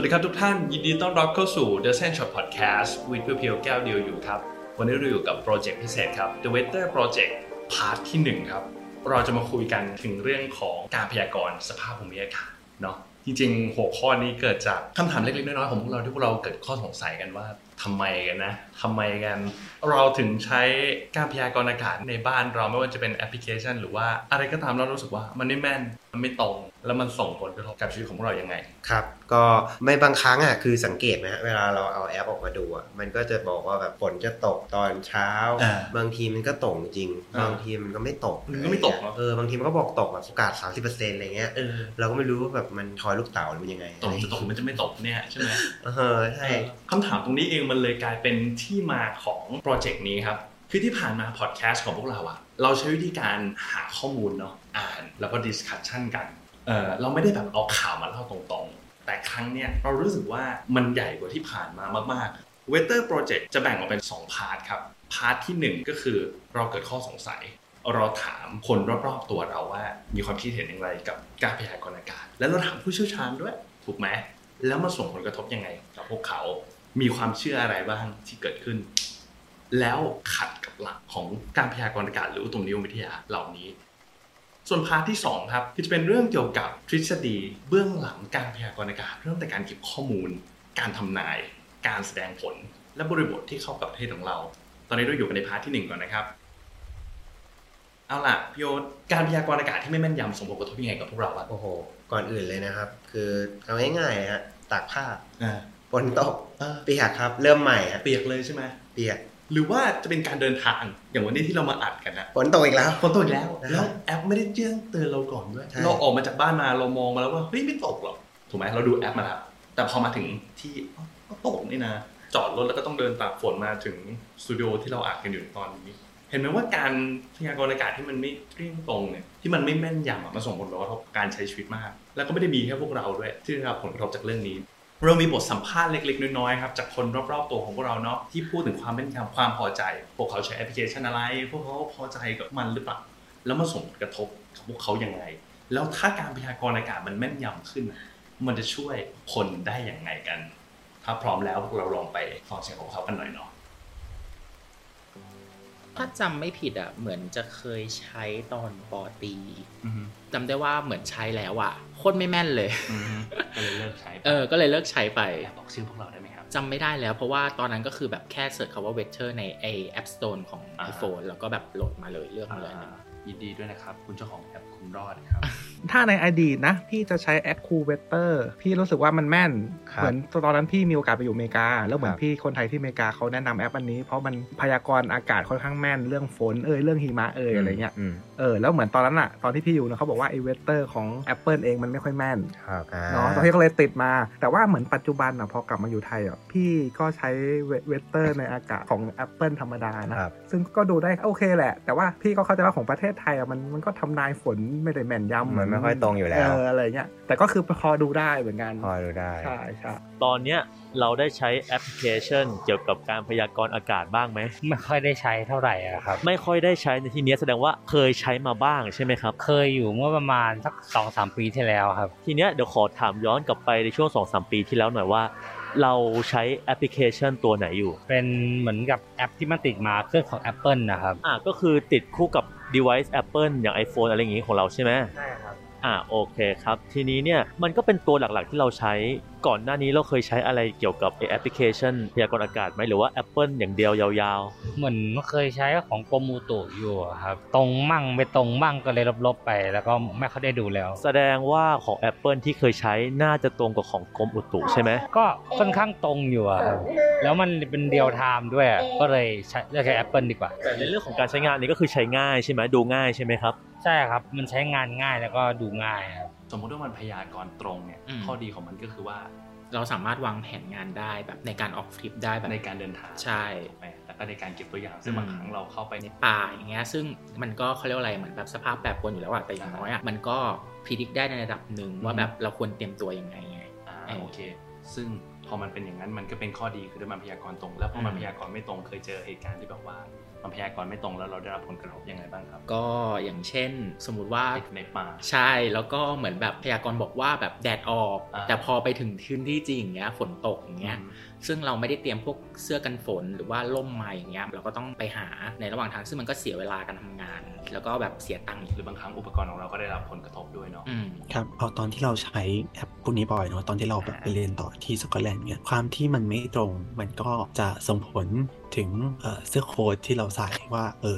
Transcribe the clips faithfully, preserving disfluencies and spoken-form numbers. สวัสดีครับทุกท่านยินดีต้อนรับเข้าสู่ The Sense Shop Podcast วิทย์เพียวๆแก้วเดียวอยู่ครับวันนี้เราอยู่กับโปรเจกต์พิเศษครับ The Weather Project พาร์ทที่หนึ่งครับเราจะมาคุยกันถึงเรื่องของการพยากรณ์สภาพภูมิอากาศเนาะจริงๆหัวข้อนี้เกิดจากคำถามเล็กๆน้อยๆของพวกเราที่พวกเราเกิดข้อสงสัยกันว่าทำไมกันนะทำไมกันเราถึงใช้การพยากรณ์อากาศในบ้านเราไม่ว่าจะเป็นแอปพลิเคชันหรือว่าอะไรก็ตามเรารู้สึกว่ามันไม่แม่นมันไม่ตรงแล้วมันส่งผลกระทบกับชีวิตของเราอย่างไรครับก็ไม่บางครั้งอ่ะคือสังเกตนะฮะเวลาเราเอาแอปออกมาดูอ่ะมันก็จะบอกว่าแบบฝนจะตกตอนเช้าบางทีมันก็ตกจริงบางทีมันก็ไม่ตกมันก็ไม่ตกเออบางทีมันก็บอกตกแบบโอกาส สามสิบเปอร์เซ็นต์ อะไรเงี้ยเราก็ไม่รู้ว่าแบบมันทอยลูกเต๋าหรือมันยังไงตกจะตกมันจะไม่ตกเนี่ยใช่ไหมเออใช่คำถามตรงนี้เองมันเลยกลายเป็นที่มาของโปรเจกต์นี้ครับคือที่ผ่านมาพอดแคสต์ของพวกเราอ่ะเราใช้วิธีการหาข้อมูลเนาะอ่านแล้วก็ดิสคัสชั่นกันเออเราไม่ได้แบบเอาข่าวมาเล่าตรงๆแต่ครั้งเนี้ยเรารู้สึกว่ามันใหญ่กว่าที่ผ่านมามากๆ Weather Project จะแบ่งออกเป็นสองพาร์ทครับพาร์ทที่หนึ่งก็คือเราเกิดข้อสงสัยเราถามคนรอบๆตัวเราว่ามีความคิดเห็นอย่างไรกับการพยากรณ์อากาศแล้วเราถามผู้เชี่ยวชาญด้วยถูกไหมแล้วมาส่งผลกระทบยังไงกับพวกเขามีความเชื่ออะไรบ้างที่เกิดขึ้นแล้วขัดกับหลักของการพยากรณ์อากาศหรืออุตุนิยมวิทยาเหล่านี้ส่วนพาร์ทที่สองครับที่จะเป็นเรื่องเกี่ยวกับทฤษฎีเบื้องหลังการพยากรณ์อากาศเริ่มแต่การเก็บข้อมูลการทำนายการแสดงผลและบริบทที่เข้ากับประเทศของเราตอนนี้เราอยู่กันในพาร์ทที่หนึ่งก่อนนะครับเอาล่ะพี่โอ๊ตการพยากรณ์อากาศที่ไม่แม่นยำส่งผลกระทบยังไงกับพวกเราอ่ะโอ้โหก่อนอื่นเลยนะครับคือเอาง่ายๆฮะตากผ้าฝนตกเปียกครับเริ่มใหม่ฮะเปียกเลยใช่ไหมเปียกหรือว่าจะเป็นการเดินทางอย่างวันนี้ที่เรามาอัดกันนะฝนตกอีกแล้วฝนตกอีกแล้วแล้วแอปไม่ได้แจ้งเตือนเราก่อนด้วยเราออกมาจากบ้านมาเรามองมาแล้วว่าเฮ้ยไม่ตกหรอกถูกไหมเราดูแอปมาแล้วแต่พอมาถึงที่ก็ตกนี่นะจอดรถแล้วก็ต้องเดินตากฝนมาถึงสตูดิโอที่เราอัดกันอยู่ตอนนี้เห็นไหมว่าการพยากรณ์อากาศที่มันไม่เรียงตรงเนี่ยที่มันไม่แม่นยำมันส่งผลกระทบการใช้ชีวิตมากแล้วก็ไม่ได้มีแค่พวกเราด้วยที่ได้รับผลกระทบจากเรื่องนี้เรามีบทสัมภาษณ์เล็กๆน้อยๆครับจากคนรอบๆตัวของพวกเราเนาะที่พูดถึงความแม่นยำความพอใจพวกเขาใช้แอปพลิเคชันอะไรพวกเขาพอใจกับมันหรือเปล่าแล้วมันส่งผลกระทบกับพวกเขาอย่างไรแล้วถ้าการพยากรณ์อากาศมันแม่นยำขึ้นมันจะช่วยคนได้อย่างไรกันถ้าพร้อมแล้วพวกเราลองไปฟังเสียงของเขากันหน่อยเนาะถ้าจำไม่ผิดอ่ะเหมือนจะเคยใช้ตอนป.ตรีจำได้ว่าเหมือนใช้แล้วอ่ะโคตรไม่แม่นเลยก็เลยเลิกใช้เออก็เลยเลิกใช้ไปบอกชื่อพวกเราได้ไหมครับจำไม่ได้แล้วเพราะว่าตอนนั้นก็คือแบบแค่เสิร์ชคำว่า weather ในไอ App Store ของ iPhone แล้วก็แบบโหลดมาเลยเลือกมาเลยยินดีด้วยนะครับคุณเจ้าของแอปคุณรอดครับถ้าในอดีตนะพี่จะใช้แอป Cool Weather พี่รู้สึกว่ามันแม่นเหมือนตอนนั้นพี่มีโอกาสไปอยู่อเมริกาแล้วเหมือนพี่คนไทยที่อเมริกาเขาแนะนำแอปอันนี้เพราะมันพยากรณ์อากาศค่อนข้างแม่นเรื่องฝนเอ่ยเรื่องหิมะเอ่ยอะไรเงี้ยเออแล้วเหมือนตอนนั้นอะตอนที่พี่อยู่นะเขาบอกว่าไอ้ Weather ของ Apple เองมันไม่ค่อยแม่นเนาะตอนที่ก็เลยติดมาแต่ว่าเหมือนปัจจุบันอะพอกลับมาอยู่ไทยอะพี่ก็ใช้ Weather ในอากาศของ Apple ธรรมดานะซึ่งก็ดูได้โอเคแหละแต่ว่าพี่ก็เข้าใจว่าของประเทศไทยอะมันมันก็ทำนายฝนไม่ได้แม่นยำมันไม่ค่อยตรงอยู่แล้วเอออะไรเงี้ยแต่ก็คือพอดูได้เหมือนกันพอดูได้ใช่ใช่ตอนเนี้ยเราได้ใช้แอปพลิเคชันเกี่ยวกับการพยากรณ์อากาศบ้างไหมไม่ค่อยได้ใช้เท่าไหร่อะครับไม่ค่อยได้ใช้ในที่นี้แสดงว่าเคยใช้มาบ้างใช่ไหมครับเคยอยู่เมื่อประมาณสัก สองถึงสาม ปีที่แล้วครับทีเนี้ยเดี๋ยวขอถามย้อนกลับไปในช่วง สองถึงสาม ปีที่แล้วหน่อยว่าเราใช้แอปพลิเคชันตัวไหนอยู่เป็นเหมือนกับแอปที่มันติดมาเครื่องของ Apple นะครับอ่ะก็คือติดคู่กับ device Apple อย่าง iPhone อะไรอย่างงี้ของเราใช่ไหมใช่ครับอ่าโอเคครับทีนี้เนี่ยมันก็เป็นตัวหลักๆที่เราใช้ก่อนหน้านี้เราเคยใช้อะไรเกี่ยวกับแอปพลิเคชันพยากรณ์อากาศไหมหรือว่า Apple อย่างเดียวยาวๆเหมือนเคยใช้ของกรมอุตุอยู่ครับตรงมั่งไม่ตรงมั่งก็เลยลบๆไปแล้วก็ไม่ค่อยได้ดูแล้วแสดงว่าของ Apple ที่เคยใช้น่าจะตรงกับของกรมอุตุใช่ไหมก็ค่อนข้างตรงอยู่ครับแล้วมันเป็นเรียลไทม์ด้วยก็เลยเลือกใช้ Apple ดีกว่าแต่ในเรื่องของการใช้งานนี่ก็คือใช้ง่ายใช่ไหมดูง่ายใช่ไหมครับใช่ครับมันใช้งานง่ายแล้วก็ดูง่ายครับสมมติว่ามันพยากรณ์ตรงเนี่ยข้อดีของมันก็คือว่าเราสามารถวางแผนงานได้แบบในการออกทริปได้แบบในการเดินทางใช่แล้วก็ในการเก็บตัวอย่างซึ่งบางครั้งเราเข้าไปในป่าอย่างเงี้ยซึ่งมันก็เขาเรียกอะไรเหมือนแบบสภาพแปรปรวนอยู่แล้วอะแต่อย่างน้อยอะมันก็พิจิตรได้ในระดับหนึ่งว่าแบบเราควรเตรียมตัวยังไงไงโอเคซึ่งพ พอมันเป็นอย่างนั้นมันก็เป็นข้อดีคือมันพยากรณ์ตรงแล้วพอมันพยากรณ์ไม่ตรงเคยเจอเหตุการณ์ที่แบบว่ามันพยากรณ์ไม่ตรงแล้วเราได้รับผลกระทบยังไงบ้างครับก็อย่างเช่นสมมุติว่าในป่าใช่แล้วก็เหมือนแบบพยากรณ์บอกว่าแบบแดดออกแต่พอไปถึงพื้นที่จริงอย่างเงี้ยฝนตกอย่างเงี้ยซึ่งเราไม่ได้เตรียมพวกเสื้อกันฝนหรือว่าร่มมาอย่างเงี้ยเราก็ต้องไปหาในระหว่างทางซึ่งมันก็เสียเวลาการทำงานแล้วก็แบบเสียตังค์หรือบางครั้งอุปกรณ์ของเราก็ได้รับผลกระทบด้วยเนาะครับเอาตอนที่เราใช้แอปพวกนี้บ่อยเนาะตอนที่เราแบบไปเรียนต่อที่สกอตแลนด์เนี่ยความที่มันไม่ตรงมันก็จะส่งผลถึงเสื้อโค้ทที่เราใส่ว่าเอ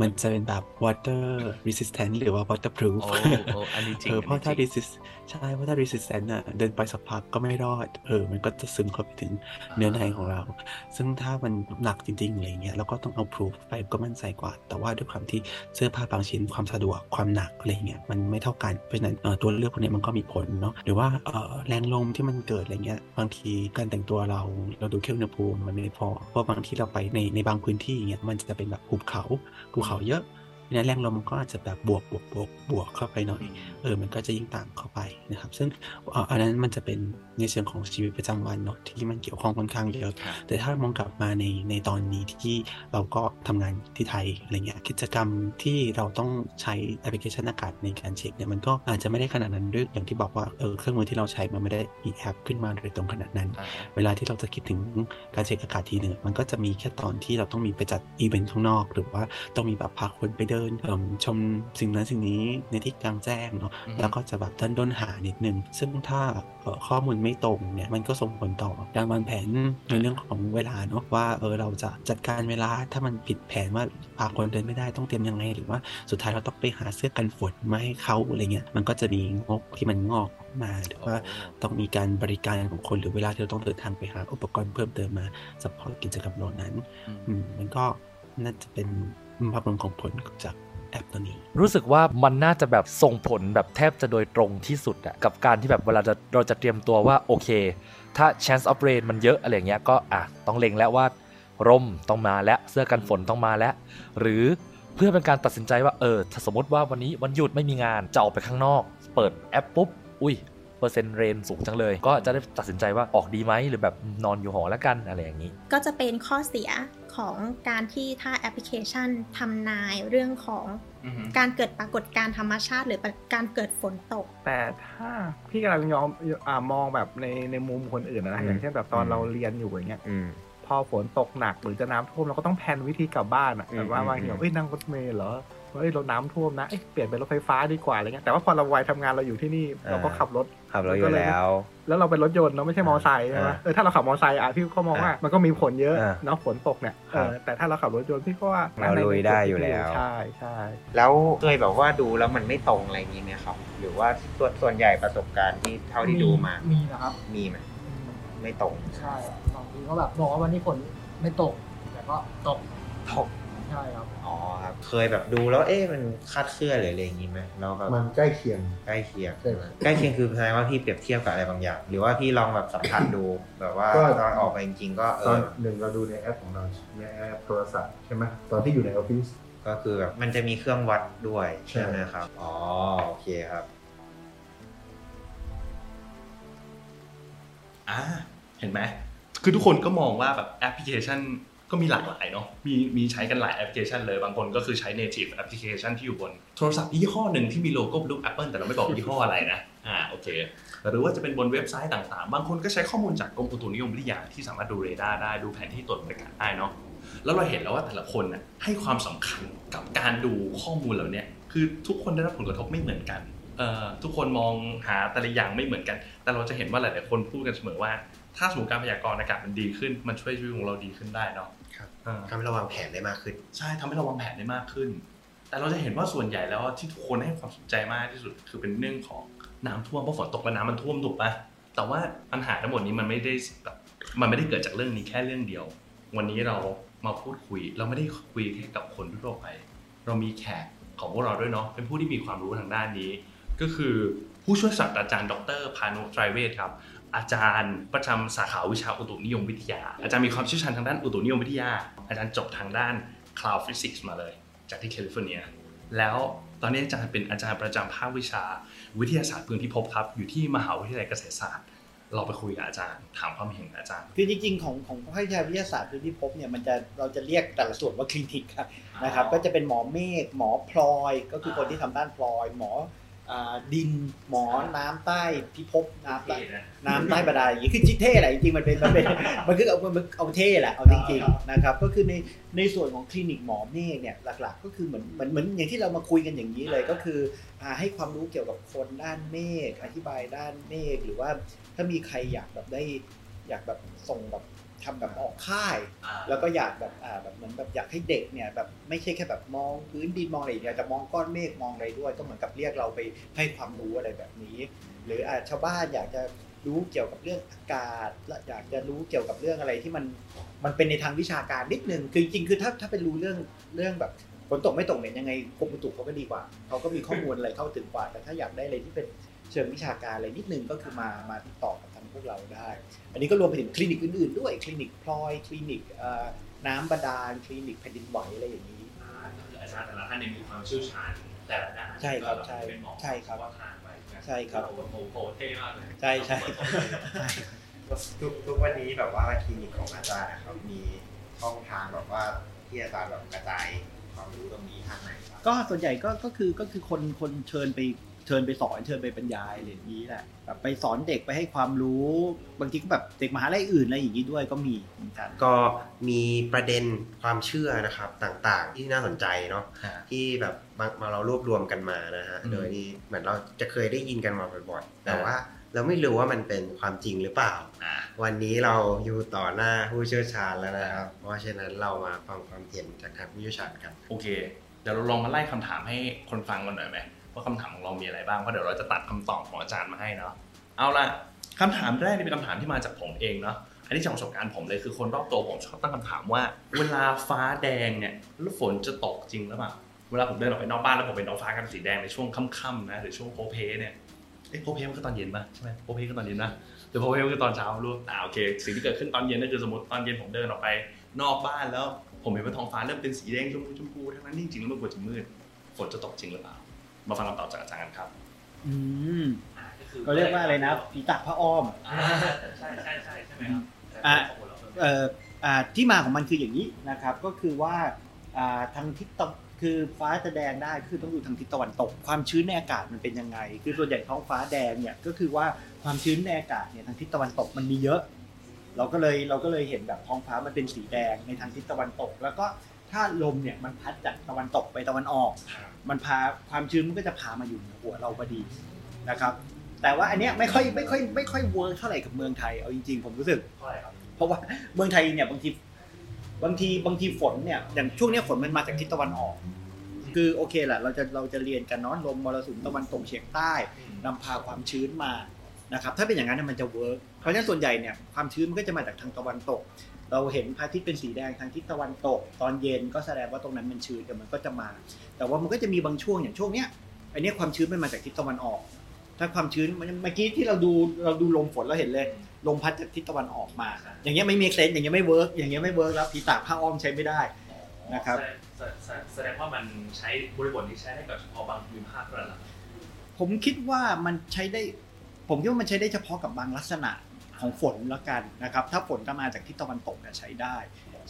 อมันจะเป็นแบบ water resistant หรือว่า waterproof โอ้โอ้อันนี้จริงเออเพราะถ้า resist ใช่เพราะถ้า resistant อ่ะเดินไปสักพักก็ไม่รอดเออมันก็จะซึมเข้าไปถึงเนื้อในของเราซึ่งถ้ามันหนักจริงๆอะไรเงี้ยแล้วก็ต้องเอา proof ไปก็มั่นใจกว่าแต่ว่าด้วยความที่เสื้อผ้าบางชิ้นความสะดวกความหนักอะไรเงี้ยมันไม่เท่ากันเพราะฉะนั้นตัวเลือกพวกนี้มันก็มีผลเนาะหรือว่าเออแรงลมที่มันเกิดอะไรเงี้ยบางทีการแต่งตัวเราเราดูแค่อุณหภูมิมันไม่พอเพราะบางทีเราไปในในบางพื้นที่อย่างเงี้ยมันจะเป็นแบบภูเขาภูเขาเยอะเพราะนั้นแรงลมมันก็อาจจะแบบบวกบวกบวกบวกเข้าไปหน่อยเออมันก็จะยิ่งต่างเข้าไปนะครับซึ่งอันนั้นมันจะเป็นในเชิงของชีวิตประจำวันเนาะที่มันเกี่ยวข้องค่อนข้างเยอะแต่ถ้ามองกลับมาในในตอนนี้ที่เราก็ทำงานที่ไทยอะไรเงี้ยกิจกรรมที่เราต้องใช้แอปพลิเคชันอากาศในการเช็คเนี่ยมันก็อาจจะไม่ได้ขนาดนั้นด้วยอย่างที่บอกว่าเออเครื่องมือที่เราใช้มันไม่ได้มีแอปขึ้นมาโดยตรงขนาดนั้นเวลาที่เราจะคิดถึงการเช็คอากาศทีนึงมันก็จะมีแค่ตอนที่เราต้องมีไปจัดอีเวนต์ข้างนอกหรือว่าต้องมีแบบพาคนไปเดินชมสิ่งนั้นสิ่งนี้ในที่กลางแจ้งเนาะแล้วก็จะแบบดันด้นหานิดนึงซึ่งถ้าข้อมูลไม่ตรงเนี่ยมันก็ส่งผลต่อการวางแผนในเรื่องของเวลาเนาะว่าเออเราจะจัดการเวลาถ้ามันผิดแผนว่าพาคนเดินไม่ได้ต้องเตรียมยังไงหรือว่าสุดท้ายเราต้องไปหาเสื้อกันฝนมาให้เขาอะไรเงี้ยมันก็จะมีงบที่มันงอกมาหรือว่าต้องมีการบริการของคนหรือเวลาที่เราต้องเดินทางไปหาอุปกรณ์เพิ่มเติมมาซัพพอร์ตกิจกรรมเหล่านั้นมันก็น่าจะเป็นภาพรวมของผลจากแอปตัวนี้รู้สึกว่ามันน่าจะแบบส่งผลแบบแทบจะโดยตรงที่สุดอะกับการที่แบบเวลาเราจะเตรียมตัวว่าโอเคถ้า chance of rain มันเยอะอะไรอย่างเงี้ยก็อ่ะต้องเล็งแล้วว่าร่มต้องมาแล้วเสื้อกันฝนต้องมาแล้วหรือเพื่อเป็นการตัดสินใจว่าเออถ้าสมมติว่าวันนี้วันหยุดไม่มีงานจะออกไปข้างนอกเปิดแอปปุ๊บอุ้ยเปอร์เซ็นต์เรนสูงจังเลยก็จะได้ตัดสินใจว่าออกดีไหมหรือแบบนอนอยู่หอแล้วกันอะไรอย่างนี้ก็จะเป็นข้อเสียของการที่ถ้าแอปพลิเคชันทำนายเรื่องของการเกิดปรากฏการธรรมชาติหรือการเกิดฝนตกแต่ถ้าพี่กำลังยอมมองแบบในในมุมคนอื่นนะอย่างเช่นแบบตอนเราเรียนอยู่อย่างเงี้ยพอฝนตกหนักหรือจะน้ำท่วมเราก็ต้องแพลนวิธีกลับบ้านอ่ะแต่ว่าบางทีเอ้ยนั่งรถเมล์เหรอเอ้ยรถน้ำท่วมนะเอ้ยเปลี่ยนเป็นรถไฟฟ้าดีกว่าอะไรเงี้ยแต่ว่าพอเราวัยทำงานเราอยู่ที่นี่เราก็ขับรถขับรถอยู่แล้วแล้วเราเป็นรถยนต์เนาะไม่ใช่มอเตอร์ไซค์ใช่ไหมเออถ้าเราขับมอเตอร์ไซค์อ่ะพี่ก็มองว่ามันก็มีผลเยอะเนาะฝนตกเนี่ยเออแต่ถ้าเราขับรถยนต์พี่ก็ว่าเราลุยได้อยู่แล้วใช่ใช่แล้วเคยแบบว่าดูแล้วมันไม่ตรงอะไรอย่างเงี้ยไหมครับหรือว่าส่วนใหญ่ประสบการณ์ที่เท่าที่ดูมามีนะครับมีไหมไม่ตรงใช่บางทีก็แบบบอกว่าวันนี้ฝนไม่ตกแต่ก็ตกตกใช่ครับอ๋อครับเคยแบบดูแล้วเอ๊ะมันคาดเคลื่อนหรืออะไรอย่างงี้มั้ยแล้วก็มันใกล้เคียงใกล้เคียงใช่มั้ยใกล้เคียงคือแสดงว่าพี่เปรียบเทียบกับอะไรบางอย่างหรือว่าพี่ลองแบบสัมผัสดูแบบว่าตอนออกไปจริงๆก็เออหนึ่งเราดูในแอปของเราในแอปโทรศัพท์ใช่มั้ยตอนที่อยู่ในออฟฟิศก็คือแบบมันจะมีเครื่องวัดด้วยใช่มั้ยครับอ๋อโอเคครับอ่ะเห็นมั้ยคือทุกคนก็มองว่าแบบแอปพลิเคชันก็มีหลากหลายเนาะมีมีใช้กันหลายแอปพลิเคชันเลยบางคนก็คือใช้ native application ที่อยู่บนโทรศัพท์ยี่ห้อหนึ่งที่มีโลโก้รูป Apple แต่เราไม่บอกยี่ห้ออะไรนะอ่าโอเคหรือว่าจะเป็นบนเว็บไซต์ต่างๆบางคนก็ใช้ข้อมูลจากกรมอุตุนิยมวิทยาที่สามารถดูเรดาร์ได้ดูแผนที่ตรวจอากาศได้เนาะแล้วเราเห็นแล้วว่าแต่ละคนน่ะให้ความสำคัญกับการดูข้อมูลเหล่านี้คือทุกคนได้รับผลกระทบไม่เหมือนกันเอ่อทุกคนมองหาแต่ละอย่างไม่เหมือนกันแต่เราจะเห็นว่าหลายๆคนพูดกันเสมอว่าถ้าสมมุติการพยากรณ์อากาศมันดีขึ้นมันช่วยชีวิตของเราดีขึ้นได้เนาะครับทำให้เราวางแผนได้มากขึ้นใช่ทำให้เราวางแผนได้มากขึ้นแต่เราจะเห็นว่าส่วนใหญ่แล้วที่ทุกคนให้ความสนใจมากที่สุดคือเป็นเรื่องของน้ำท่วมเพราะฝนตกแล้วน้ำมันท่วมถูกป่ะแต่ว่าปัญหาทั้งหมดนี้มันไม่ได้แบบมันไม่ได้เกิดจากเรื่องนี้แค่เรื่องเดียววันนี้เรามาพูดคุยเราไม่ได้คุยแค่กับคนทั่วไปเรามีแขกของพวกเราด้วยเนาะเป็นผู้ที่มีความรู้ทางด้านนี้ก็คือผู้ช่วยศาสตราจารย์ดร.พานุไตรเวชครับอาจารย์ประจำสาขาวิชาอุตุนิยมวิทยาอาจารย์มีความเชี่ยวชาญทางด้านอุตุนิยมวิทยาอาจารย์จบทางด้าน Cloud Physics มาเลยจากที่แคลิฟอร์เนียแล้วตอนนี้อาจารย์เป็นอาจารย์ประจำภาควิชาวิทยาศาสตร์พื้นพิภพครับอยู่ที่มหาวิทยาลัยเกษตรศาสตร์ เราไปคุยกับอาจารย์ถามความเห็นอาจารย์คือจริงๆของของภาควิชาวิทยาศาสตร์พื้นที่พบเนี่ยมันจะเราจะเรียกแต่ละส่วนว่าคลินิกครับนะครับก็จะเป็นหมอเมฆหมอพลอยก็คือคนที่ทำด้านพลอยหมอดินหมอน้ำใต้พิภพน้ำใต้น้ำใต้บาดาลอย่างนี้คือจิ๊กเท่แหละจริงๆมันเป็นมันเป็นมันคือเอามันเอาเท่แหละเอาจริงๆนะครับก็คือในในส่วนของคลินิกหมอเมฆเนี่ยหลักๆก็คือเหมือนเหมือนเหมือนอย่างที่เรามาคุยกันอย่างนี้เลยก็คือให้ความรู้เกี่ยวกับคนด้านเมฆอธิบายด้านเมฆหรือว่าถ้ามีใครอยากแบบได้อยากแบบส่งแบบทำแบบออกค่ายแล้วก็อยากแบบอ่าแบบเหมือนแบบอยากให้เด็กเนี่ยแบบไม่ใช่แค่แบบมองพื้นดินมองอะไรอย่างเดียวแต่มองก้อนเมฆมองอะไรด้วยก็เหมือนกับเรียกเราไปให้ความรู้อะไรแบบนี้หรืออ่าชาวบ้านอยากจะรู้เกี่ยวกับเรื่องอากาศและอยากจะรู้เกี่ยวกับเรื่องอะไรที่มันมันเป็นในทางวิชาการนิดนึงคือจริงๆคือถ้าถ้าเป็นรู้เรื่องเรื่องแบบฝนตกไม่ตกเนี่ยยังไงกรมอุตุเขาก็ดีกว่าเขาก็มีข้อมูลอะไรเข้าถึงกว่าแต่ถ้าอยากได้อะไรที่เป็นเชิงวิชาการอะไรนิดนึงก็คือมามาติดต่อกับทางพวกเราได้อันนี้ก็รวมไปถึงคลินิกอื่นๆด้วยคลินิกพลอยคลินิกน้ำบาดาลคลินิกแผ่นดินไหวอะไรอย่างนี้คืออาจารย์แต่ละท่านมีความเชี่ยวชาญแต่ละด้านใช่ครับใช่เป็นหมอใช่ครับว่าทางไปใช่ครับโอ้โหเท่มากเลยใช่ใช่ทุกทุกวันนี้แบบว่าคลินิกของอาจารย์นะครับมีช่องทางแบบว่าที่อาจารย์แบบกระจายความรู้ตรงนี้ทางไหนก็ส่วนใหญ่ก็ก็คือก็คือคนคนเชิญไปเชิญไปสอนเชิญไปบรรยายอะไรอย่างนี้แหละแบบไปสอนเด็กไปให้ความรู้บางทีก็แบบเด็กมหาลัยอื่นอะไรอย่างนี้ด้วยก็มีเหมือนกันก็มีประเด็นความเชื่อนะครับต่างๆที่น่าสนใจเนาะที่แบบมาเรารวบรวมกันมานะฮะโดยที่เหมือนเราจะเคยได้ยินกันมาบ่อยๆแต่ว่าเราไม่รู้ว่ามันเป็นความจริงหรือเปล่าวันนี้เราอยู่ต่อหน้าผู้เชี่ยวชาญแล้วนะครับเพราะฉะนั้นเรามาฟังความเห็นจากทางผู้เชี่ยวชาญกันโอเคเดี๋ยวเราลองมาไล่คำถามให้คนฟังกันหน่อยไหมว่าคำถามของเรามีอะไรบ้างเพราะเดี๋ยวเราจะตัดคำตอบของอาจารย์มาให้เนาะเอาล่ะคำถามแรกนี่เป็นคำถามที่มาจากผมเองเนาะอันนี้จากประสบการณ์ผมเลยคือคนรอบตัวผมชอบตั้งคำถามว่าเวลาฟ้าแดงเนี่ยแล้วฝนจะตกจริงหรือเปล่าเวลาผมเดินออกไปนอกบ้านแล้วผมเป็นน้องฟ้ากันสีแดงในช่วงค่ำๆนะหรือช่วงโพเพเนี่ยเอ๊ะโพเพมันก็ตอนเย็นป่ะใช่ไหมโพเพก็ตอนเย็นนะหรือโพเพมันก็ตอนเช้ารู้อ่าโอเคสิ่งที่เกิดขึ้นตอนเย็นนั่นคือสมมติตอนเย็นผมเดินออกไปนอกบ้านแล้วผมเห็นว่าท้องฟ้าเริ่มเป็นสีแดงชมพูชมพูทั้งนั้นจริงๆแล้วมันควรจะมืดฝนจะตกจริงหรือเปล่ามาฟังคำตอบจากอาจารย์ครับอืมก็เรียกว่าอะไรนะผีตากผ้าอ้อมใช่ใช่ใช่ใช่ไหมครับอ่าเอ่ออ่าที่มาของมันคืออย่างนี้นะครับก็คือว่าอ่าทางทิศตะคือฟ้าจะแดงได้คือต้องดูทางทิศตะวันตกความชื้นในอากาศมันเป็นยังไงคือส่วนใหญ่ท้องฟ้าแดงเนี่ยก็คือว่าความชื้นในอากาศเนี่ยทางทิศตะวันตกมันมีเยอะเราก็เลยเราก็เลยเห็นแบบท้องฟ้ามันเป็นสีแดงในทางทิศตะวันตกแล้วก็ถ้าลมเนี่ยมันพัดจากตะวันตกไปตะวันออกมันพาความชื้นมันก็จะพามาอยู่ในหัวเราพอดีนะครับแต่ว่าอันเนี้ยไม่ค่อยไม่ค่อยไม่ค่อยเวิร์กเท่าไหร่กับเมืองไทยเอาจริงๆผมรู้สึกเท่าไหร่ครับเพราะว่าเมืองไทยเนี่ยบางทีบางทีบางทีฝนเนี่ยอย่างช่วงเนี้ยฝนมันมาจากทิศตะวันออกคือโอเคแหละเราจะเราจะเรียนกันเนาะลมมรสุมตะวันตกเฉียงใต้นำพาความชื้นมานะครับถ้าเป็นอย่างนั้นมันจะเวิร์กเพราะฉะนั้นส่วนใหญ่เนี่ยความชื้นมันก็จะมาจากทางตะวันตกเราเห็นพระอาทิตย์เป็นสีแดงทางทิศตะวันตกตอนเย็นก็แสดงว่าตรงนั้นมันชื้นแต่มันก็จะมาแต่ว่ามันก็จะมีบางช่วงอย่างช่วงเนี้ยอันนี้ความชื้นมันมาจากทิศตะวันออกถ้าความชื้นเมื่อกี้ที่เราดูเราดูลมฝนเราเห็นเลยลมพัดจากทิศตะวันออกมาอย่างเงี้ยไม่มีเซนส์อย่างเงี้ยไม่เวิร์กอย่างเงี้ยไม่เวิร์กแล้วผีตากผ้าอ้อมใช้ไม่ได้นะครับแสดงว่ามันใช้บริบทนี้ใช้ได้กับเฉพาะบางพื้นภาคเท่านั้นผมคิดว่ามันใช้ได้ผมคิดว่ามันใช้ได้เฉพาะกับบางลักษณะของฝนละกันนะครับถ้าฝนมาจากทิศตะวันตกเนี่ยใช้ได้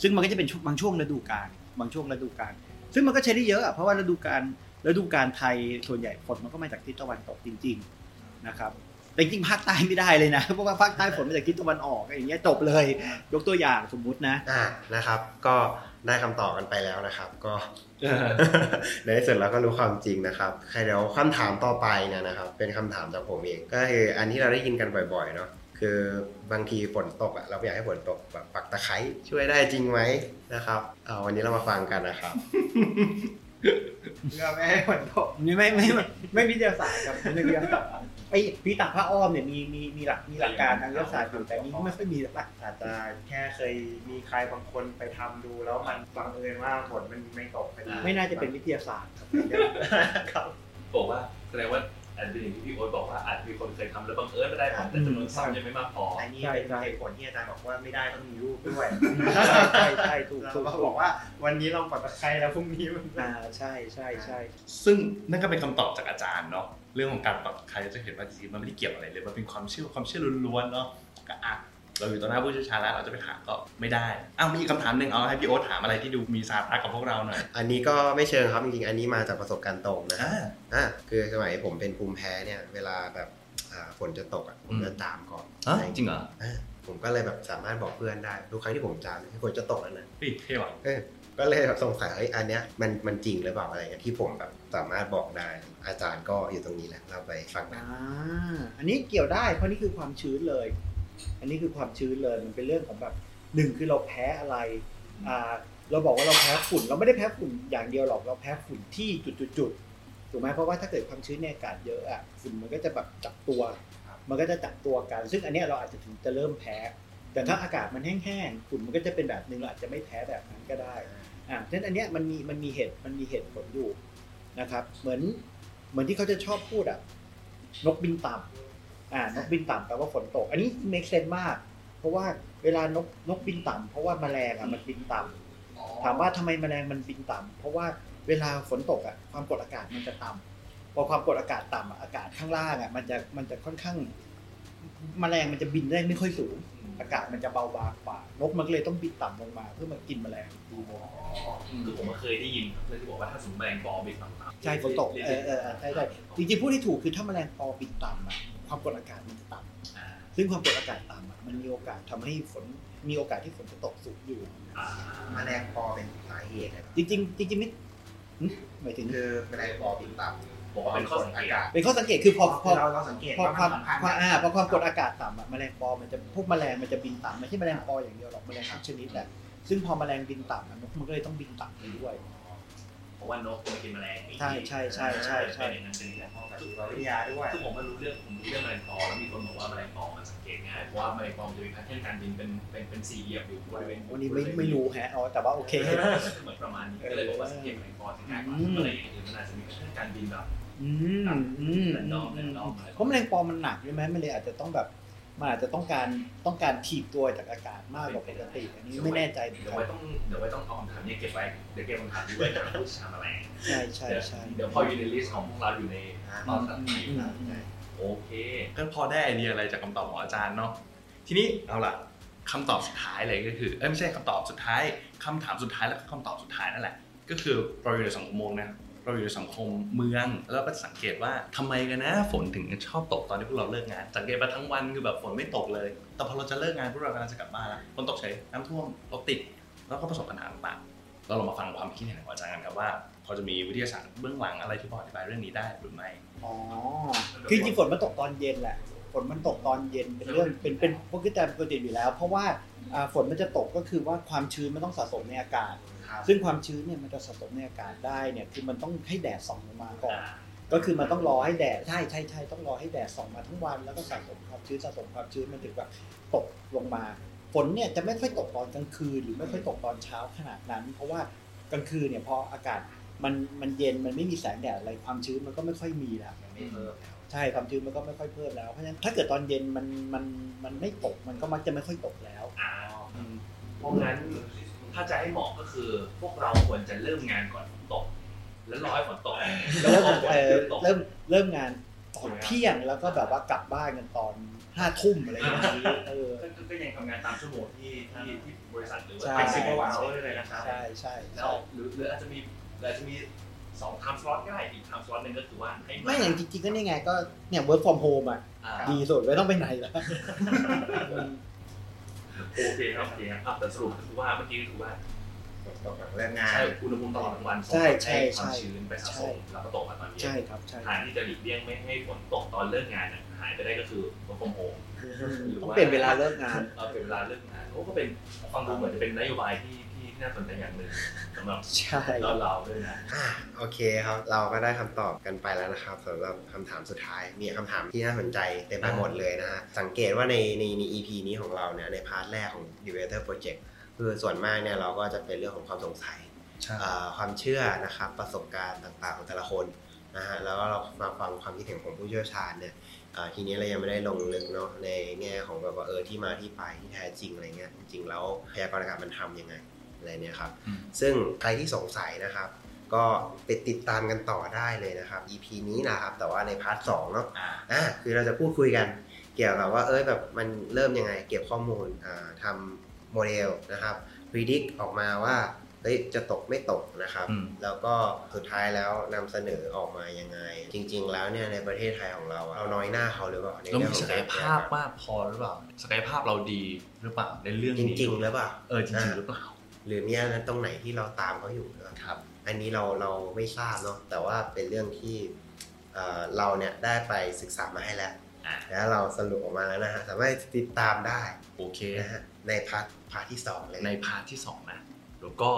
ซึ่งมันก็จะเป็นบางช่วงฤดูกาลบางช่วงฤดูกาลซึ่งมันก็ใช้ได้เยอะอ่ะเพราะว่าฤดูกาลฤดูกาลไทยส่วนใหญ่ฝนมันก็มาจากทิศตะวันตกจริงๆนะครับแต่จริงภาคใต้ไม่ได้เลยนะเพราะว่าภาคใต้ฝนมาจากทิศตะวันออกอย่างเงี้ยจบเลยยกตัวอย่างสมมุตินะอ่านะครับก็ได้คำตอบกันไปแล้วนะครับก็ในที่สุดเราก็รู้ความจริงนะครับใครเดี๋ยวคำถามต่อไปเนี่ยนะครับเป็นคำถามจากผมเองก็คืออันที่เราได้ยินกันบ่อยๆเนาะคือบางทีฝนตกอ่ะเราอยากให้ฝนตกแบบปักตะไคร้ช่วยได้จริงไหมนะครับเอาวันนี้เรามาฟังกันนะครับเราไม่ให้ฝนตกนี่ไม่ไม่ไม่วิทยาศาสตร์ครับไม่วิทยาศาสตร์ไอ้ผีตากผ้าอ้อมเนี่ยมีมีมีหลักมีหลักการทางวิทยาศาสตร์อยู่แต่นี้ไม่ค่อยมีหลักอาจจะแค่เคยมีใครบางคนไปทำดูแล้วมันบังเอิญว่าฝนมันไม่ตกไปไม่น่าจะเป็นวิทยาศาสตร์ครับบอกว่าแสดงว่าอันเป็นอย่างที่พี่โอ๊ตบอกว่าอาจมีคนเคยทำแล้วบังเอิญไม่ได้ผลแต่จำนวนซ้ำยังไม่มากพออันนี้เป็นเหตุผลที่อาจารย์บอกว่าไม่ได้ต้องมีรูปด้วยใช่ใช่ถูกถูกบอกว่าวันนี้เราปัดตะไคร้แล้วพรุ่งนี้มันอ่าใช่ใช่ใช่ซึ่งนั่นก็เป็นคำตอบจากอาจารย์เนาะ เรื่องของการปรับใครจะเห็นว่าจริงๆมันไม่ได้เกี่ยวอะไรเลยมันเป็นความเชื่อความเชื่อล้วนๆเนาะก็อ่ะเราอยู่ต่อหน้าผู้เชี่ยวชาญแล้วเราจะไปถามก็ไม่ได้อ้าวมีอีกคำถามนึงเอาให้พี่โอ๊ตถามอะไรที่ดูมีสาระกับพวกเราหน่อยอันนี้ก็ไม่เชิงครับจริงๆอันนี้มาจากประสบการณ์ตรงนะอ่าคือสมัยผมเป็นภูมิแพ้เนี่ยเวลาแบบฝนจะตกอ่ะผมจะจามก่อนจริงเหรอผมก็เลยแบบสามารถบอกเพื่อนได้ทุกครั้งที่ผมจามที่ฝนจะตกแล้วนะพี่เท่ว่ะก็เลยแบบสงสัยไอ้อันเนี้ยมันมันจริงหรือเปล่าอะไรเงี้ยที่ผมแบบสามารถบอกได้อาจารย์ก็อยู่ตรงนี้แหละเราไปฟังกันอ่าอันนี้เกี่ยวได้เพราะนี่คือความชื้นเลยอันนี้คือความชื้นเลยมันเป็นเรื่องของแบบหนึ่งคือเราแพ้อะไรอ่าเราบอกว่าเราแพ้ฝุ่นเราไม่ได้แพ้ฝุ่นอย่างเดียวหรอกเราแพ้ฝุ่นที่จุดๆๆถูกไหมเพราะว่าถ้าเกิดความชื้นในอากาศเยอะอ่ะฝุ่นมันก็จะแบบจับตัวมันก็จะจับตัวกันซึ่งอันเนี้ยเราอาจจะถึงจะเริ่มแพ้แต่ถ้าอากาศมันแห้งๆฝุ่นมันก็จะเป็นแบบนึงเราอาจจะไม่แพ้แบบนั้นก็ได้อ่าฉะนั้นอันเนี้ยมันมีมันมีเหตุมันมีเหตุผลอยู่นะครับเหมือนเหมือนที่เขาจะชอบพูดอ่ะนกบินต่ำอ่านกบินต่ำแปลว่าฝนตกอันนี้ make sense มากเพราะว่าเวลานกนกบินต่ำเพราะว่าแมลงอ่ะมันบินต่ำถามว่าทำไมแมลงมันบินต่ำเพราะว่าเวลาฝนตกอ่ะความกดอากาศมันจะต่ำพอความกดอากาศต่ำอากาศข้างล่างอ่ะมันจะมันจะค่อนข้างแมลงมันจะบินได้ไม่ค่อยสูงอากาศมันจะเบาบางกว่านกมันก็เลยต้องบินต่ำลงมาเพื่อมากินแมลงดูบอคือผมเคยได้ยินเลยที่บอกว่าถ้าสมมติแมลงปอบินต่ำใช่ฝนตกเออเออใช่ใช่จริงๆพูดที่ถูกคือถ้าแมลงปอบินต่ำอ่ะความกดอากาศมันจะต่ำซึ่งความกดอากาศต่ำอ่ะมันมีโอกาสทำให้ฝนมีโอกาสที่ฝนจะตกสูงอยู่แมลงปอเป็นสาเหตุจริงจริงจริงจริงมิดหมายถึงคือแมลงปอบินต่ำบอกว่าเป็นข้อสังเกตเป็นข้อสังเกตคือพอพอเราสังเกตพอความอ่าพอความกดอากาศต่ำอ่ะแมลงปอมันจะพวกแมลงมันจะบินต่ำไม่ใช่แมลงปออย่างเดียวหรอกแมลงทุกชนิดแหละซึ่งพอแมลงบินต่ำนกมันก็เลยต้องบินต่ำไปด้วยเพราะว่านกมันกินแมลงใช่ใช่ใช่ใช่ใช่เป็นสิ่งที่เราต้องการดูวิทยาด้วยคือผมก็รู้เรื่องผมรู้เรื่องแมลงปอแล้วมีคนบอกว่าแมลงปอมันสังเกตง่ายเพราะว่าแมลงปอมันจะมีแพทเทิร์นการบินเป็นเป็นเป็นสี่เหลี่ยมอยู่บริเวณวันนี้ไม่ไม่รู้ฮะอ๋อแต่ว่าโอเคเหมือนประมาณนี้ก็เลยบอกว่าสังเกตแมลงปอสังเกตว่าอะไรอย่างเงี้ยมันอาจจะมีแพทเทิร์นการบินแบบอืมอืมเพราะแมลงปอมันหนักใช่ไหมมันเลยอาจจะต้องแบบมันอาจจะต้องการต้องการถีบตัวจากอากาศมากกว่าปกติอันนี้ไม่แน่ใจเดี๋ยวไว้ต้องเดี๋ยวไว้ต้องเอาคำถามนี้เก็บไว้เดี๋ยวเก็บคำถามด้วยนะผู้ชาแมลงใช่ใช่ใช่เดี๋ยวพออยู่ในลิสต์ของพวกเราอยู่ในตอนตัดสินโอเคก็พอได้ไอเดียอะไรจากคำตอบของอาจารย์เนาะทีนี้เอาล่ะคำตอบสุดท้ายเลยก็คือเอ้ยไม่ใช่คำตอบสุดท้ายคำถามสุดท้ายและคำตอบสุดท้ายนั่นแหละก็คือเราอยู่ในสังคมนะเราอยู่ในสังคมเมืองแล้วก็สังเกตว่าทำไมกันนะฝนถึงชอบตกตอนที่พวกเราเลิกงานสังเกตมาทั้งวันคือแบบฝนไม่ตกเลยแต่พอเราจะเลิกงานพวกเรากำลังจะกลับบ้านแล้วฝนตกเฉยน้ำท่วมรถติดแล้วก็ประสบปัญหาต่างๆเราลองมาฟังความคิดเห็นของอาจารย์กันครับว่าพอจะมีวิทยาศาสตร์เบื้องหลังอะไรที่พออธิบายเรื่องนี้ได้หรือไม่อ๋อคือจริงฝนมันตกตอนเย็นแหละฝนมันตกตอนเย็นเป็นเรื่องเป็นเป็นปกติปกติอยู่แล้วเพราะว่าฝนมันจะตกก็คือว่าความชื้นมันต้องสะสมในอากาศซึ่งความชื้นเนี่ยมันจะสะสมในอากาศได้เนี่ยคือมันต้องให้แดดส่องลงมาก่อนก็คือมันต้องรอให้แดดใช่ใช่ใช่ต้องรอให้แดดส่องมาทั้งวันแล้วก็สะสมความชื้นสะสมความชื้นมันถึงแบบตกลงมาฝนเนี่ยจะไม่ค่อยตกตอนกลางคืนหรือไม่ค่อยตกตอนเช้าขนาดนั้นเพราะว่ากลางคืนเนี่ยพออากาศมันมันเย็นมันไม่มีแสงแดดอะไรความชื้นมันก็ไม่ค่อยมีแล้วใช่ความชื้นมันก็ไม่ค่อยเพิ่มแล้วเพราะฉะนั้นถ้าเกิดตอนเย็นมันมันมันไม่ตกมันก็มักจะไม่ค่อยตกแล้วเพราะงั้นถ้าจะให้เหมาะก็คือพวกเราควรจะเริ่มงานก่อนฝนตกแล้วรอให้ฝนตกแล้วเริ่มเริ่มเริ่มงานตอนเที่ยงแล้วก็แบบว่ากลับบ้านกันตอนห้าทุ่มอะไรอย่างนี้เออก็ยังทำงานตามชั่วโมงที่ที่ที่บริษัทหรือว่าเป็นซิงเกิลวันอะไรนะครับใช่ใช่แล้วหรือหรืออาจจะมีอาจจะมีสองไทม์สล็อตก็ได้อีกไทม์สล็อตหนึ่งก็คือว่าไม่อย่างจริงๆก็นี่ไงก็เนี่ย work from home อ่ะดีสุดไม่ต้องไปไหนแล้วโอเคครับเดี๋ยวครับแต่สรุปก็คือว่าเมื่อกี้ก็คือว่าตกแรงงานใช่อุณหภูมิตลอดทั้งวันใช่ใช่ความชื้นไปสะสมแล้วก็ตกมาตอนเย็นใช่ครับใช่ทางที่จะหลีกเลี่ยงไม่ให้ฝนตกตอนเลิกงานหายไปได้ก็คือ work from home ต้องเปลี่ยนเวลาเลิกงานเราเปลี่ยนเวลาเลิกงานโอ้ก็เป็นฟังดูเหมือนจะเป็นนโยบายที่ที่น่าสนใจอย่างหนึ่งสำหรับเราด้วยนะโอเคครับเราก็ได้คำตอบกันไปแล้วนะครับสำหรับคำถามสุดท้ายมีคำถามที่น่าสนใจเต็มไปหมดเลยนะฮะสังเกตว่าในในใน อี พี นี้ของเราเนี่ยในพาร์ทแรกของ The Weather Project คือส่วนมากเนี่ยเราก็จะเป็นเรื่องของความสงสัยความเชื่อนะครับประสบการณ์ต่างๆของแต่ละคนนะฮะแล้วก็เรามาฟังความคิดเห็นของผู้เชี่ยวชาญเนี่ยทีนี้เรายังไม่ได้ลงลึกเนาะในแง่ของแบบว่าเออที่มาที่ไปที่แท้จริงอะไรเงี้ยจริงๆแล้วพยากรณ์อากาศมันทำยังไงอะไรเนี่ยครับซึ่งใครที่สงสัยนะครับ ก็ไปติดตามกันต่อได้เลยนะครับ อี พี นี้นะครับแต่ว่าในพาร์ทสองเนาะอ่าคือเราจะพูดคุยกันเกี่ยวกับว่าเอ้ยแบบมันเริ่มยังไงเก็บข้อมูลอ่าทำโมเดลนะครับpredict ออกมาว่าเฮ้ยจะตกไม่ตกนะครับแล้วก็สุดท้ายแล้วนำเสนอออกมายังไงจริงๆแล้วเนี่ยในประเทศไทยของเราเอาน้อยหน้าเขาหรือเปล่าเรามีศักยภาพมากพอหรือเปล่าศักยภาพเราดีหรือเปล่าในเรื่องนี้จริงๆหรือเปล่าเออจริงๆหรือเปล่าหรือเนี่ยนั้นตรงไหนที่เราตามเขาอยู่นะครับอันนี้เราเราไม่ทราบเนาะแต่ว่าเป็นเรื่องที่เราเนี่ยได้ไปศึกษามาให้แล้วแล้วเราสรุปออกมาแล้วนะฮะสามารถติดตามได้โอเคนะฮะในพาร์ทพาร์ทที่สองเลยในพาร์ทที่สองนะแล้วก็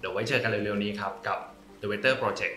เดี๋ยวไว้เจอกันเร็วๆนี้ครับกับ The Weather Project